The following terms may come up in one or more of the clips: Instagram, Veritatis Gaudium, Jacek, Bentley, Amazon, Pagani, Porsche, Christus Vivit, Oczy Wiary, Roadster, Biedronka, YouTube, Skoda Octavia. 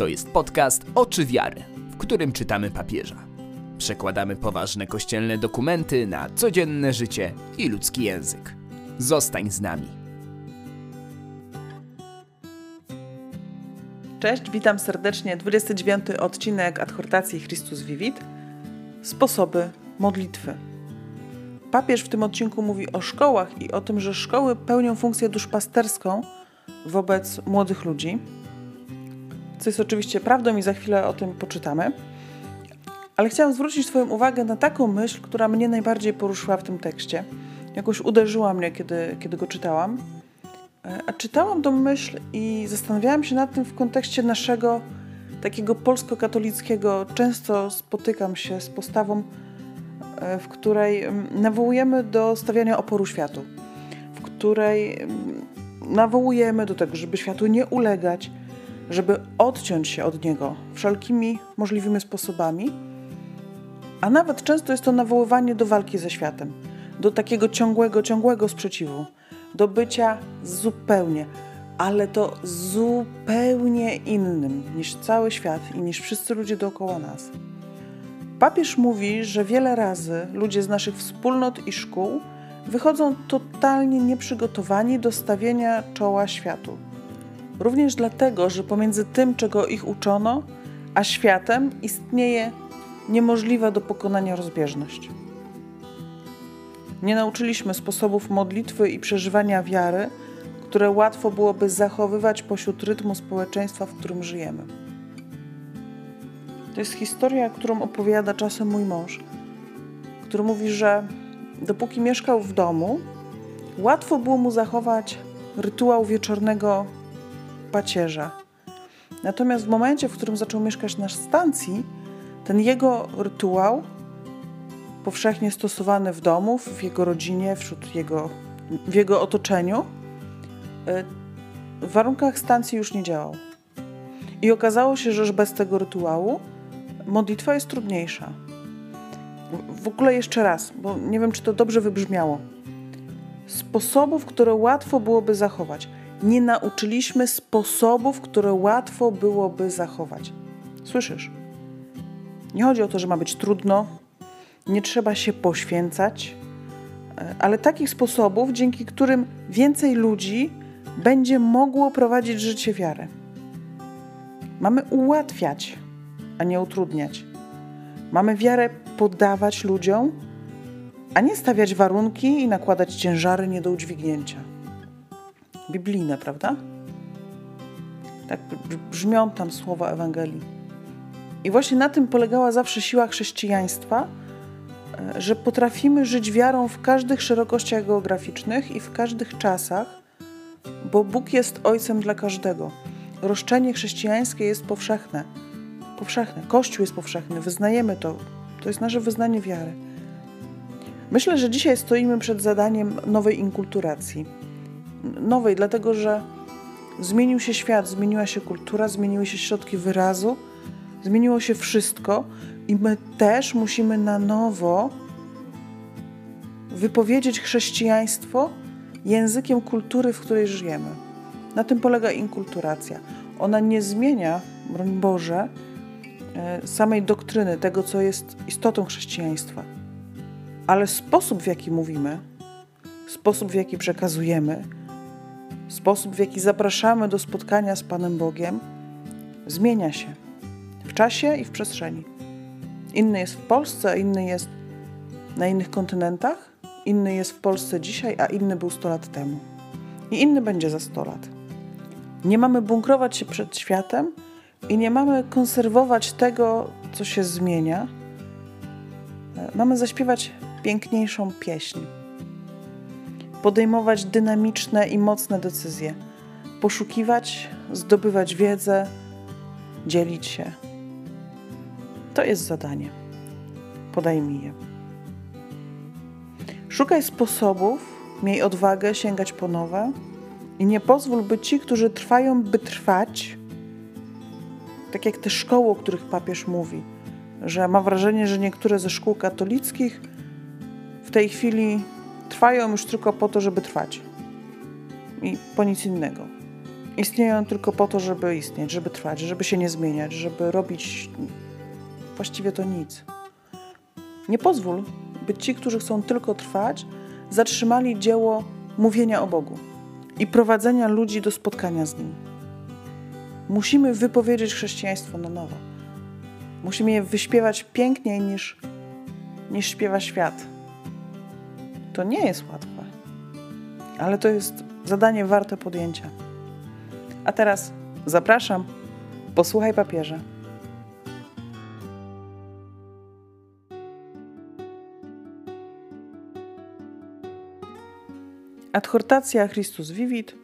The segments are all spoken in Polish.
To jest podcast Oczy Wiary, w którym czytamy papieża. Przekładamy poważne kościelne dokumenty na codzienne życie i ludzki język. Zostań z nami. Cześć, witam serdecznie. 29. odcinek adhortacji Christus Vivit. Sposoby modlitwy. Papież w tym odcinku mówi o szkołach i o tym, że szkoły pełnią funkcję duszpasterską wobec młodych ludzi, co jest oczywiście prawdą i za chwilę o tym poczytamy. Ale chciałam zwrócić Twoją uwagę na taką myśl, która mnie najbardziej poruszyła w tym tekście. Jakoś uderzyła mnie, kiedy go czytałam. A czytałam tę myśl i zastanawiałam się nad tym w kontekście naszego takiego polsko-katolickiego. Często spotykam się z postawą, w której nawołujemy do stawiania oporu światu, w której nawołujemy do tego, żeby światu nie ulegać, żeby odciąć się od niego wszelkimi możliwymi sposobami, a nawet często jest to nawoływanie do walki ze światem, do takiego ciągłego sprzeciwu, do bycia zupełnie, ale to zupełnie innym niż cały świat i niż wszyscy ludzie dookoła nas. Papież mówi, że wiele razy ludzie z naszych wspólnot i szkół wychodzą totalnie nieprzygotowani do stawienia czoła światu. Również dlatego, że pomiędzy tym, czego ich uczono, a światem istnieje niemożliwa do pokonania rozbieżność. Nie nauczyliśmy sposobów modlitwy i przeżywania wiary, które łatwo byłoby zachowywać pośród rytmu społeczeństwa, w którym żyjemy. To jest historia, którą opowiada czasem mój mąż, który mówi, że dopóki mieszkał w domu, łatwo było mu zachować rytuał wieczornego pacierza. Natomiast w momencie, w którym zaczął mieszkać na stacji, ten jego rytuał, powszechnie stosowany w domu, w jego rodzinie, w jego otoczeniu, w warunkach stacji już nie działał. I okazało się, że już bez tego rytuału modlitwa jest trudniejsza. W ogóle jeszcze raz, bo nie wiem, czy to dobrze wybrzmiało. Sposobów, które łatwo byłoby zachować. Nie nauczyliśmy sposobów, które łatwo byłoby zachować. Słyszysz? Nie chodzi o to, że ma być trudno, nie trzeba się poświęcać, ale takich sposobów, dzięki którym więcej ludzi będzie mogło prowadzić życie wiary. Mamy ułatwiać, a nie utrudniać. Mamy wiarę podawać ludziom, a nie stawiać warunki i nakładać ciężary nie do udźwignięcia. Biblijne, prawda? Tak brzmią tam słowa Ewangelii. I właśnie na tym polegała zawsze siła chrześcijaństwa, że potrafimy żyć wiarą w każdych szerokościach geograficznych i w każdych czasach, bo Bóg jest Ojcem dla każdego. Roszczenie chrześcijańskie jest powszechne. Kościół jest powszechny. Wyznajemy to. To jest nasze wyznanie wiary. Myślę, że dzisiaj stoimy przed zadaniem nowej inkulturacji. Nowej, dlatego że zmienił się świat, zmieniła się kultura, zmieniły się środki wyrazu, zmieniło się wszystko i my też musimy na nowo wypowiedzieć chrześcijaństwo językiem kultury, w której żyjemy. Na tym polega inkulturacja. Ona nie zmienia, broń Boże, samej doktryny, tego, co jest istotą chrześcijaństwa. Ale sposób, w jaki mówimy, sposób, w jaki przekazujemy, sposób, w jaki zapraszamy do spotkania z Panem Bogiem, zmienia się w czasie i w przestrzeni. Inny jest w Polsce, inny jest na innych kontynentach, inny jest w Polsce dzisiaj, a inny był 100 lat temu. I inny będzie za 100 lat. Nie mamy bunkrować się przed światem i nie mamy konserwować tego, co się zmienia. Mamy zaśpiewać piękniejszą pieśń. Podejmować dynamiczne i mocne decyzje. Poszukiwać, zdobywać wiedzę, dzielić się. To jest zadanie. Podaj mi je. Szukaj sposobów, miej odwagę sięgać po nowe i nie pozwól, by ci, którzy trwają, by trwać, tak jak te szkoły, o których papież mówi, że ma wrażenie, że niektóre ze szkół katolickich w tej chwili trwają już tylko po to, żeby trwać i po nic innego. Istnieją tylko po to, żeby istnieć, żeby trwać, żeby się nie zmieniać, żeby robić właściwie to nic. Nie pozwól, by ci, którzy chcą tylko trwać, zatrzymali dzieło mówienia o Bogu i prowadzenia ludzi do spotkania z Nim. Musimy wypowiedzieć chrześcijaństwo na nowo. Musimy je wyśpiewać piękniej niż śpiewa świat. To nie jest łatwe, ale to jest zadanie warte podjęcia. A teraz zapraszam, posłuchaj papieża. Adhortacja Christus Vivit,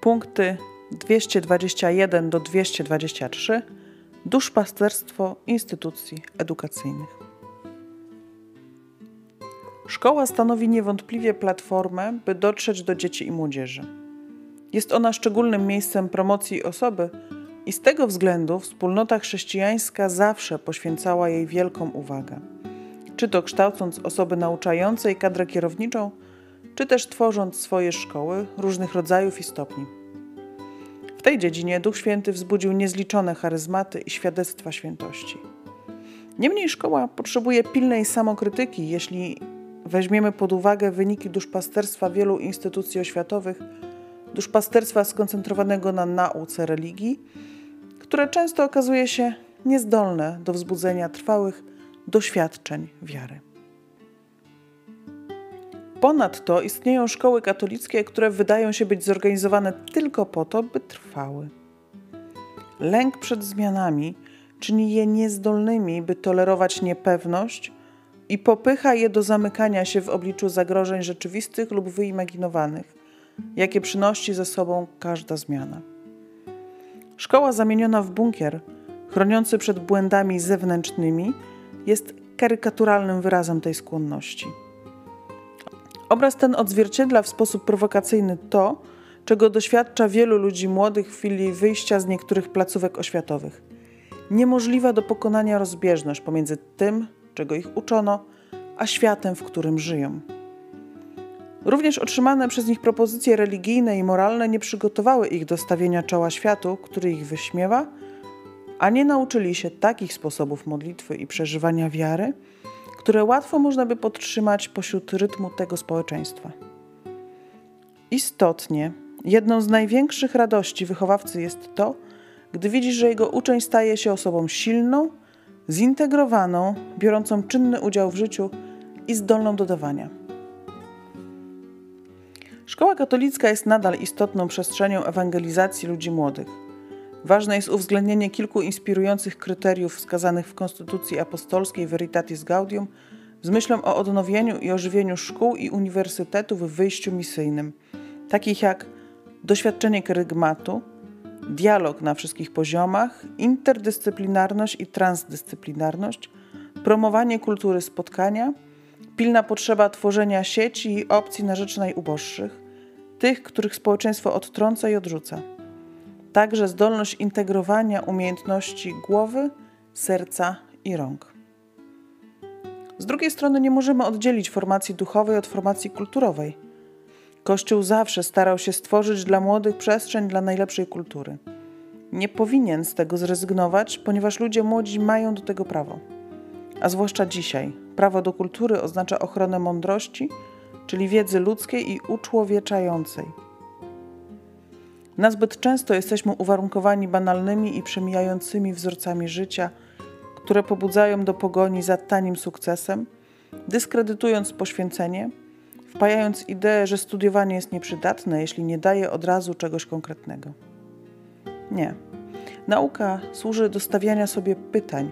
punkty 221 do 223, duszpasterstwo instytucji edukacyjnych. Szkoła stanowi niewątpliwie platformę, by dotrzeć do dzieci i młodzieży. Jest ona szczególnym miejscem promocji osoby i z tego względu wspólnota chrześcijańska zawsze poświęcała jej wielką uwagę. Czy to kształcąc osoby nauczające i kadrę kierowniczą, czy też tworząc swoje szkoły różnych rodzajów i stopni. W tej dziedzinie Duch Święty wzbudził niezliczone charyzmaty i świadectwa świętości. Niemniej szkoła potrzebuje pilnej samokrytyki, jeśli weźmiemy pod uwagę wyniki duszpasterstwa wielu instytucji oświatowych, duszpasterstwa skoncentrowanego na nauce religii, które często okazuje się niezdolne do wzbudzenia trwałych doświadczeń wiary. Ponadto istnieją szkoły katolickie, które wydają się być zorganizowane tylko po to, by trwały. Lęk przed zmianami czyni je niezdolnymi, by tolerować niepewność i popycha je do zamykania się w obliczu zagrożeń rzeczywistych lub wyimaginowanych, jakie przynosi ze sobą każda zmiana. Szkoła zamieniona w bunkier, chroniący przed błędami zewnętrznymi, jest karykaturalnym wyrazem tej skłonności. Obraz ten odzwierciedla w sposób prowokacyjny to, czego doświadcza wielu ludzi młodych w chwili wyjścia z niektórych placówek oświatowych. Niemożliwa do pokonania rozbieżność pomiędzy tym, czego ich uczono, a światem, w którym żyją. Również otrzymane przez nich propozycje religijne i moralne nie przygotowały ich do stawienia czoła światu, który ich wyśmiewa, a nie nauczyli się takich sposobów modlitwy i przeżywania wiary, które łatwo można by podtrzymać pośród rytmu tego społeczeństwa. Istotnie, jedną z największych radości wychowawcy jest to, gdy widzi, że jego uczeń staje się osobą silną, zintegrowaną, biorącą czynny udział w życiu i zdolną do dawania. Szkoła katolicka jest nadal istotną przestrzenią ewangelizacji ludzi młodych. Ważne jest uwzględnienie kilku inspirujących kryteriów wskazanych w Konstytucji Apostolskiej Veritatis Gaudium z myślą o odnowieniu i ożywieniu szkół i uniwersytetów w wyjściu misyjnym, takich jak doświadczenie kerygmatu, dialog na wszystkich poziomach, interdyscyplinarność i transdyscyplinarność, promowanie kultury spotkania, pilna potrzeba tworzenia sieci i opcji na rzecz najuboższych, tych, których społeczeństwo odtrąca i odrzuca. Także zdolność integrowania umiejętności głowy, serca i rąk. Z drugiej strony nie możemy oddzielić formacji duchowej od formacji kulturowej. Kościół zawsze starał się stworzyć dla młodych przestrzeń dla najlepszej kultury. Nie powinien z tego zrezygnować, ponieważ ludzie młodzi mają do tego prawo. A zwłaszcza dzisiaj, prawo do kultury oznacza ochronę mądrości, czyli wiedzy ludzkiej i uczłowieczającej. Nazbyt często jesteśmy uwarunkowani banalnymi i przemijającymi wzorcami życia, które pobudzają do pogoni za tanim sukcesem, dyskredytując poświęcenie, wpajając ideę, że studiowanie jest nieprzydatne, jeśli nie daje od razu czegoś konkretnego. Nie. Nauka służy do stawiania sobie pytań,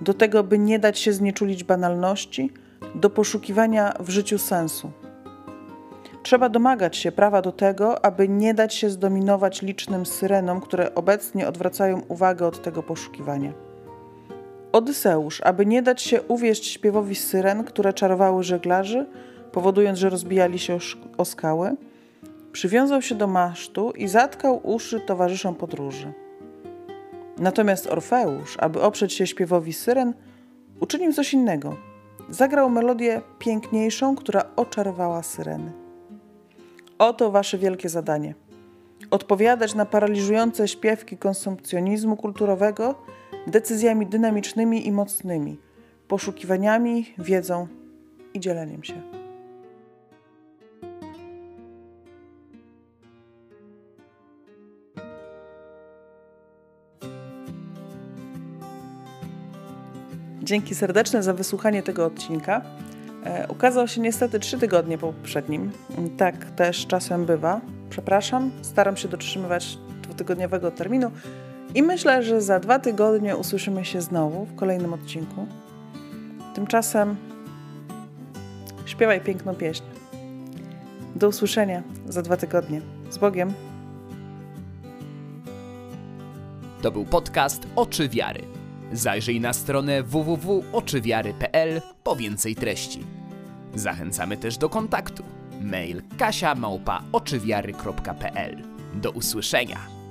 do tego, by nie dać się znieczulić banalności, do poszukiwania w życiu sensu. Trzeba domagać się prawa do tego, aby nie dać się zdominować licznym syrenom, które obecnie odwracają uwagę od tego poszukiwania. Odyseusz, aby nie dać się uwieść śpiewowi syren, które czarowały żeglarzy, powodując, że rozbijali się o skały, przywiązał się do masztu i zatkał uszy towarzyszom podróży. Natomiast Orfeusz, aby oprzeć się śpiewowi syren, uczynił coś innego. Zagrał melodię piękniejszą, która oczarowała syreny. Oto wasze wielkie zadanie. odpowiadać na paraliżujące śpiewki konsumpcjonizmu kulturowego decyzjami dynamicznymi i mocnymi, poszukiwaniami, wiedzą i dzieleniem się. Dzięki serdeczne za wysłuchanie tego odcinka. Ukazał się niestety 3 tygodnie po poprzednim. Tak też czasem bywa. Przepraszam, staram się dotrzymywać 2-tygodniowego terminu i myślę, że za 2 tygodnie usłyszymy się znowu w kolejnym odcinku. Tymczasem śpiewaj piękną pieśń. Do usłyszenia za 2 tygodnie. Z Bogiem. To był podcast Oczy Wiary. Zajrzyj na stronę www.oczywiary.pl po więcej treści. Zachęcamy też do kontaktu. Mail kasia@oczywiary.pl. Do usłyszenia!